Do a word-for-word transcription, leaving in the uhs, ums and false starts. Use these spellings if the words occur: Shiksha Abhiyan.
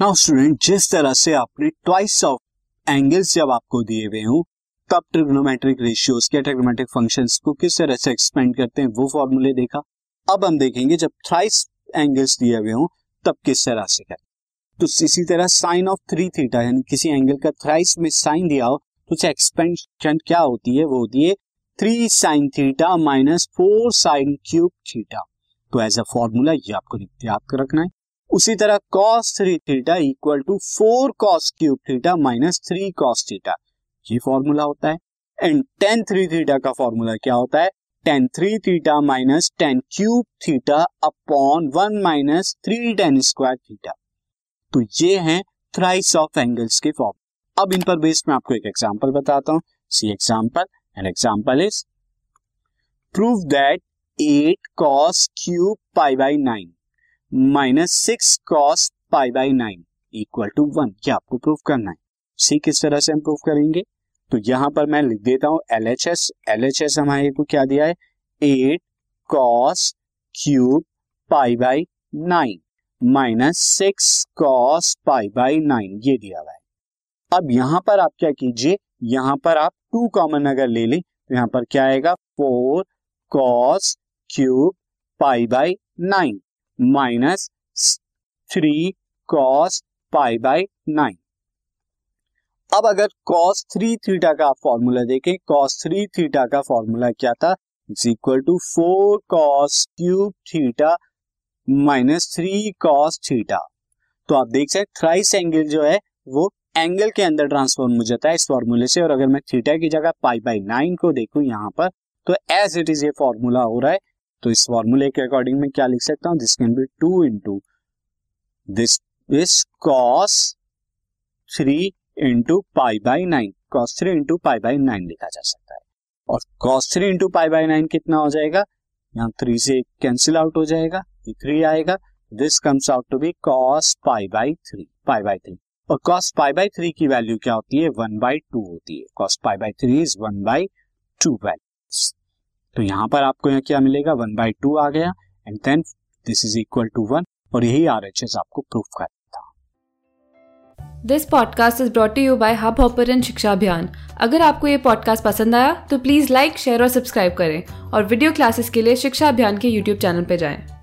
Now student, जिस तरह से आपने ट्वाइस ऑफ एंगल्स जब आपको दिए हुए हों तब ट्रिग्नोमेट्रिक रेशियोज के ट्रिग्नोमेट्रिक फंक्शंस को किस तरह से एक्सपेंड करते हैं वो फॉर्मूले देखा। अब हम देखेंगे जब थ्राइस एंगल्स दिए हुए हों तब किस तरह से करें। तो इसी तरह साइन ऑफ थ्री थीटा यानी किसी एंगल का थ्राइस में साइन दिया हो तो उससे एक्सपेंशन क्या होती है, वो होती है three sine theta minus four sine cube theta. तो एज अ फॉर्मूला ये आपको याद रखना है। उसी तरह cos three theta equal to four cos cube theta minus three cos theta, ये फॉर्मूला होता है। एंड टेन थ्री थीटा का फॉर्मूला क्या होता है, tan three theta minus tan cube theta upon one minus three tan square theta. तो ये हैं थ्राइस ऑफ एंगल्स के फॉर्मूला। अब इन पर बेस्ड मैं आपको एक एग्जांपल बताता हूं। See example, an example is prove that eight cos cube pi by nine minus six cos pi by nine equal to one. क्या आपको प्रूव करना है, सी किस तरह से हम प्रूव करेंगे। तो यहां पर मैं लिख देता हूं L H S. L H S हमारे को क्या दिया है, eight cos cube pi by nine minus six cos pi by nine, ये दिया हुआ है। अब यहां पर आप क्या कीजिए, यहां पर आप टू कॉमन अगर ले लें तो यहां पर क्या आएगा, four cos cube pi by nine minus three cos pi by nine. अब अगर कॉस थ्री थीटा का फॉर्मूला देखें, कॉस थ्री थीटा का फॉर्मूला क्या था, is equal to four cos cube theta minus three cos theta. तो आप देख सकते थ्राइस एंगल जो है वो एंगल के अंदर ट्रांसफॉर्म हो जाता है इस फॉर्मूले से। और अगर मैं थीटा की जगह पाई बाई नाइन को देखूं यहाँ पर, तो एज इट इज ये फॉर्मूला हो रहा है। तो इस फॉर्मूले के अकॉर्डिंग मैं क्या लिख सकता हूँ, this can be two into this is cos three into pi by nine, cos three into pi by nine लिखा जा सकता है। और cos three into pi by nine कितना हो जाएगा, यहाँ थ्री से कैंसिल आउट हो जाएगा, थ्री आएगा, this comes out to be cos pi by three, pi by three. और कॉस पाई बाई थ्री की वैल्यू क्या होती है, वन बाई टू होती है। Cos pi by three is one by two value. तो यहाँ पर आपको यहाँ क्या मिलेगा, वन बाई टू आ गया and then this is equal to one. और यही आर एच एस आपको प्रूफ कर। This podcast is brought you by Hubhopper and Shiksha Abhiyan. अगर आपको ये पॉडकास्ट पसंद आया तो प्लीज़ लाइक, शेयर और सब्सक्राइब करें और वीडियो क्लासेस के लिए शिक्षा अभियान के यूट्यूब चैनल पर जाएं।